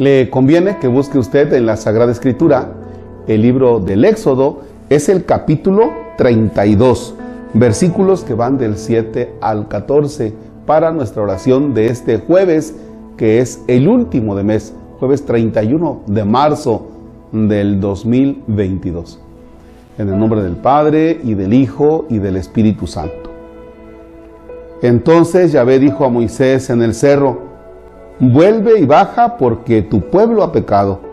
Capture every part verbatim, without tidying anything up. le conviene que busque usted en la Sagrada Escritura el libro del Éxodo, es el capítulo treinta y dos, versículos que van del siete al catorce para nuestra oración de este jueves, que es el último de mes, jueves treinta y uno de marzo del dos mil veintidós. En el nombre del Padre, y del Hijo, y del Espíritu Santo. Entonces Yahvé dijo a Moisés en el cerro: vuelve y baja, porque tu pueblo ha pecado.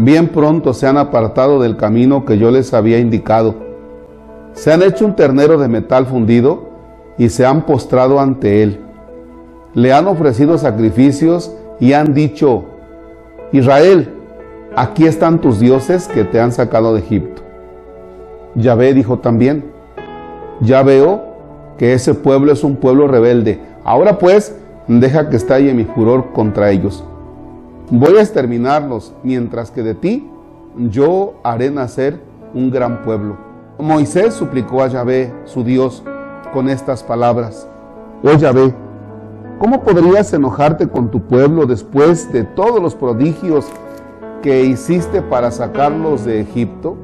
Bien pronto se han apartado del camino que yo les había indicado. Se han hecho un ternero de metal fundido y se han postrado ante él. Le han ofrecido sacrificios y han dicho: Israel, aquí están tus dioses que te han sacado de Egipto. Yahvé dijo también: ya veo que ese pueblo es un pueblo rebelde. Ahora pues, deja que estalle mi furor contra ellos. Voy a exterminarlos, mientras que de ti yo haré nacer un gran pueblo. Moisés suplicó a Yahvé, su Dios, con estas palabras: oh Yahvé, ¿cómo podrías enojarte con tu pueblo después de todos los prodigios que hiciste para sacarlos de Egipto?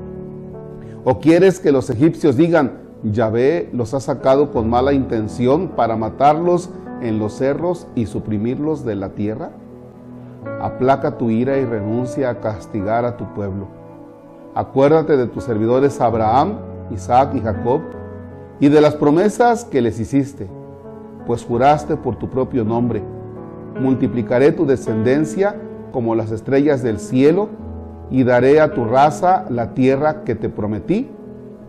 ¿O quieres que los egipcios digan: Yahvé los ha sacado con mala intención para matarlos en los cerros y suprimirlos de la tierra? Aplaca tu ira y renuncia a castigar a tu pueblo. Acuérdate de tus servidores Abraham, Isaac y Jacob, y de las promesas que les hiciste, pues juraste por tu propio nombre: multiplicaré tu descendencia como las estrellas del cielo, y daré a tu raza la tierra que te prometí,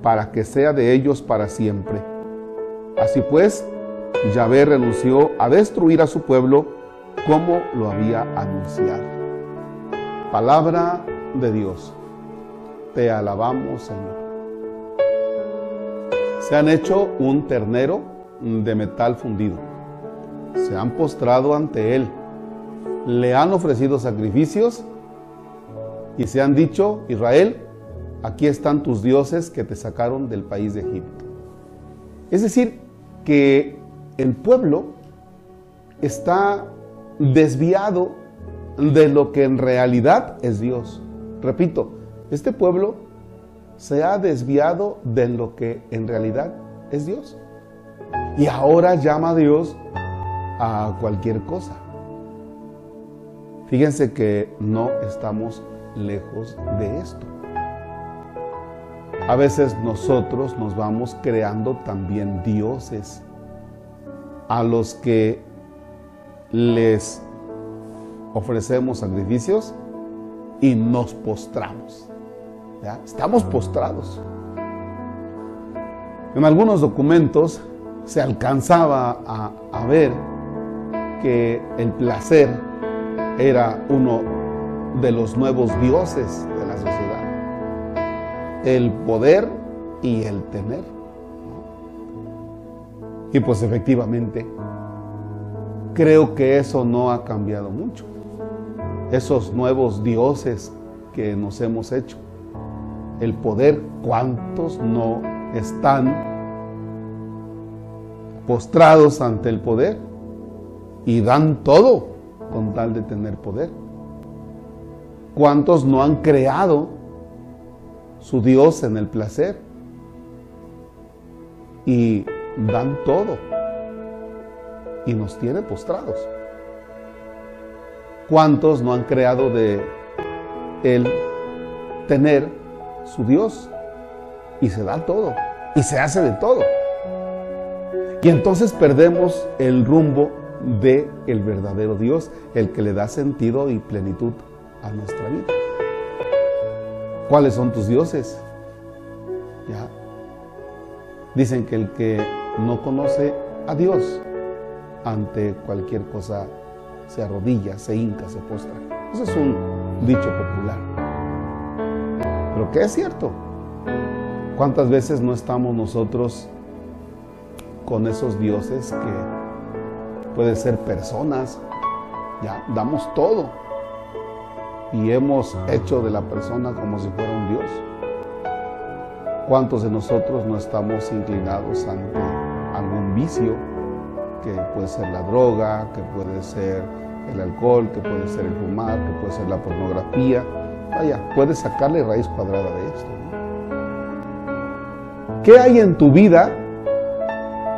para que sea de ellos para siempre. Así pues, Yahvé renunció a destruir a su pueblo como lo había anunciado. Palabra de Dios. Te alabamos, Señor. Se han hecho un ternero de metal fundido. Se han postrado ante él. Le han ofrecido sacrificios y se han dicho: Israel, aquí están tus dioses que te sacaron del país de Egipto. Es decir, que el pueblo está desviado de lo que en realidad es Dios. Repito, este pueblo se ha desviado de lo que en realidad es Dios. Y ahora llama a Dios a cualquier cosa. Fíjense que no estamos lejos de esto. A veces nosotros nos vamos creando también dioses a los que les ofrecemos sacrificios y nos postramos. ¿Ya? Estamos postrados. En algunos documentos se alcanzaba a, a ver que el placer era uno de los nuevos dioses de la sociedad. El poder y el tener. Y pues efectivamente, creo que eso no ha cambiado mucho. Esos nuevos dioses que nos hemos hecho. El poder, ¿cuántos no están postrados ante el poder? Y dan todo con tal de tener poder. ¿Cuántos no han creado su Dios en el placer? Y dan todo. Y nos tiene postrados. ¿Cuántos no han creado de el tener su Dios? Y se da todo. Y se hace de todo. Y entonces perdemos el rumbo de el verdadero Dios, el que le da sentido y plenitud a nuestra vida. ¿Cuáles son tus dioses? ¿Ya? Dicen que el que no conoce a Dios, ante cualquier cosa se arrodilla, se hinca, se postra. Eso es un dicho popular. Pero que es cierto. ¿Cuántas veces no estamos nosotros con esos dioses que pueden ser personas? Ya, damos todo. Y hemos hecho de la persona como si fuera un Dios. ¿Cuántos de nosotros no estamos inclinados ante algún vicio? Que puede ser la droga, que puede ser el alcohol, que puede ser el fumar, que puede ser la pornografía. Vaya, puedes sacarle raíz cuadrada de esto, ¿no? ¿Qué hay en tu vida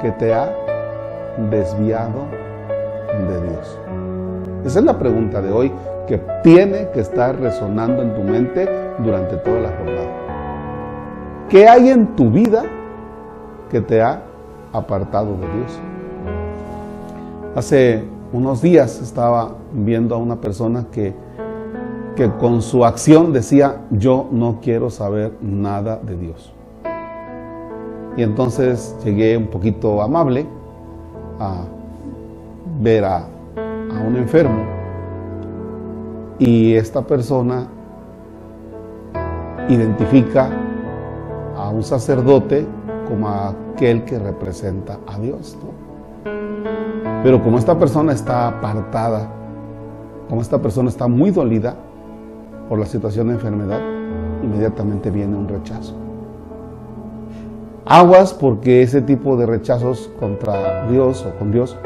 que te ha desviado de Dios? Esa es la pregunta de hoy que tiene que estar resonando en tu mente durante toda la jornada. ¿Qué hay en tu vida que te ha apartado de Dios? Hace unos días estaba viendo a una persona que, que con su acción decía: yo no quiero saber nada de Dios. Y entonces llegué un poquito amable a ver a, a un enfermo, y esta persona identifica a un sacerdote como aquel que representa a Dios, ¿no? Pero como esta persona está apartada, como esta persona está muy dolida por la situación de enfermedad, inmediatamente viene un rechazo. Aguas, porque ese tipo de rechazos contra Dios o con Dios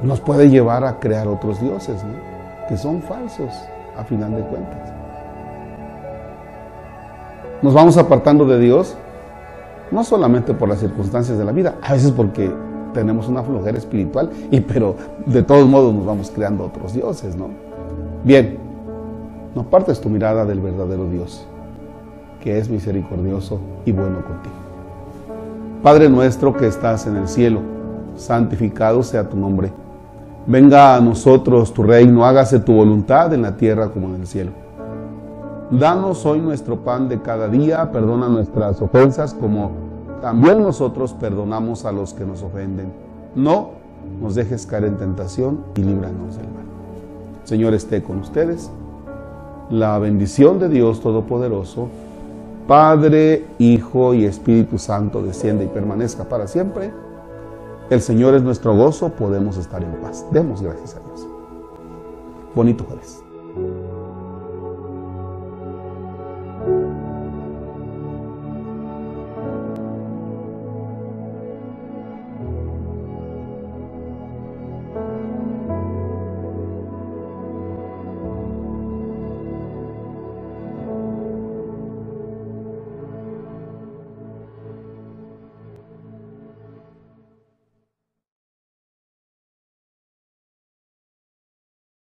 nos puede llevar a crear otros dioses, ¿no? Que son falsos a final de cuentas. Nos vamos apartando de Dios no solamente por las circunstancias de la vida, a veces porque tenemos una flojera espiritual, y pero de todos modos nos vamos creando otros dioses, ¿no? Bien, no partes tu mirada del verdadero Dios, que es misericordioso y bueno contigo. Padre nuestro que estás en el cielo, santificado sea tu nombre. Venga a nosotros tu reino, hágase tu voluntad en la tierra como en el cielo. Danos hoy nuestro pan de cada día, perdona nuestras ofensas como también nosotros perdonamos a los que nos ofenden. No nos dejes caer en tentación y líbranos del mal. Señor, esté con ustedes. La bendición de Dios Todopoderoso, Padre, Hijo y Espíritu Santo, descienda y permanezca para siempre. El Señor es nuestro gozo, podemos estar en paz. Demos gracias a Dios. Bonito jueves.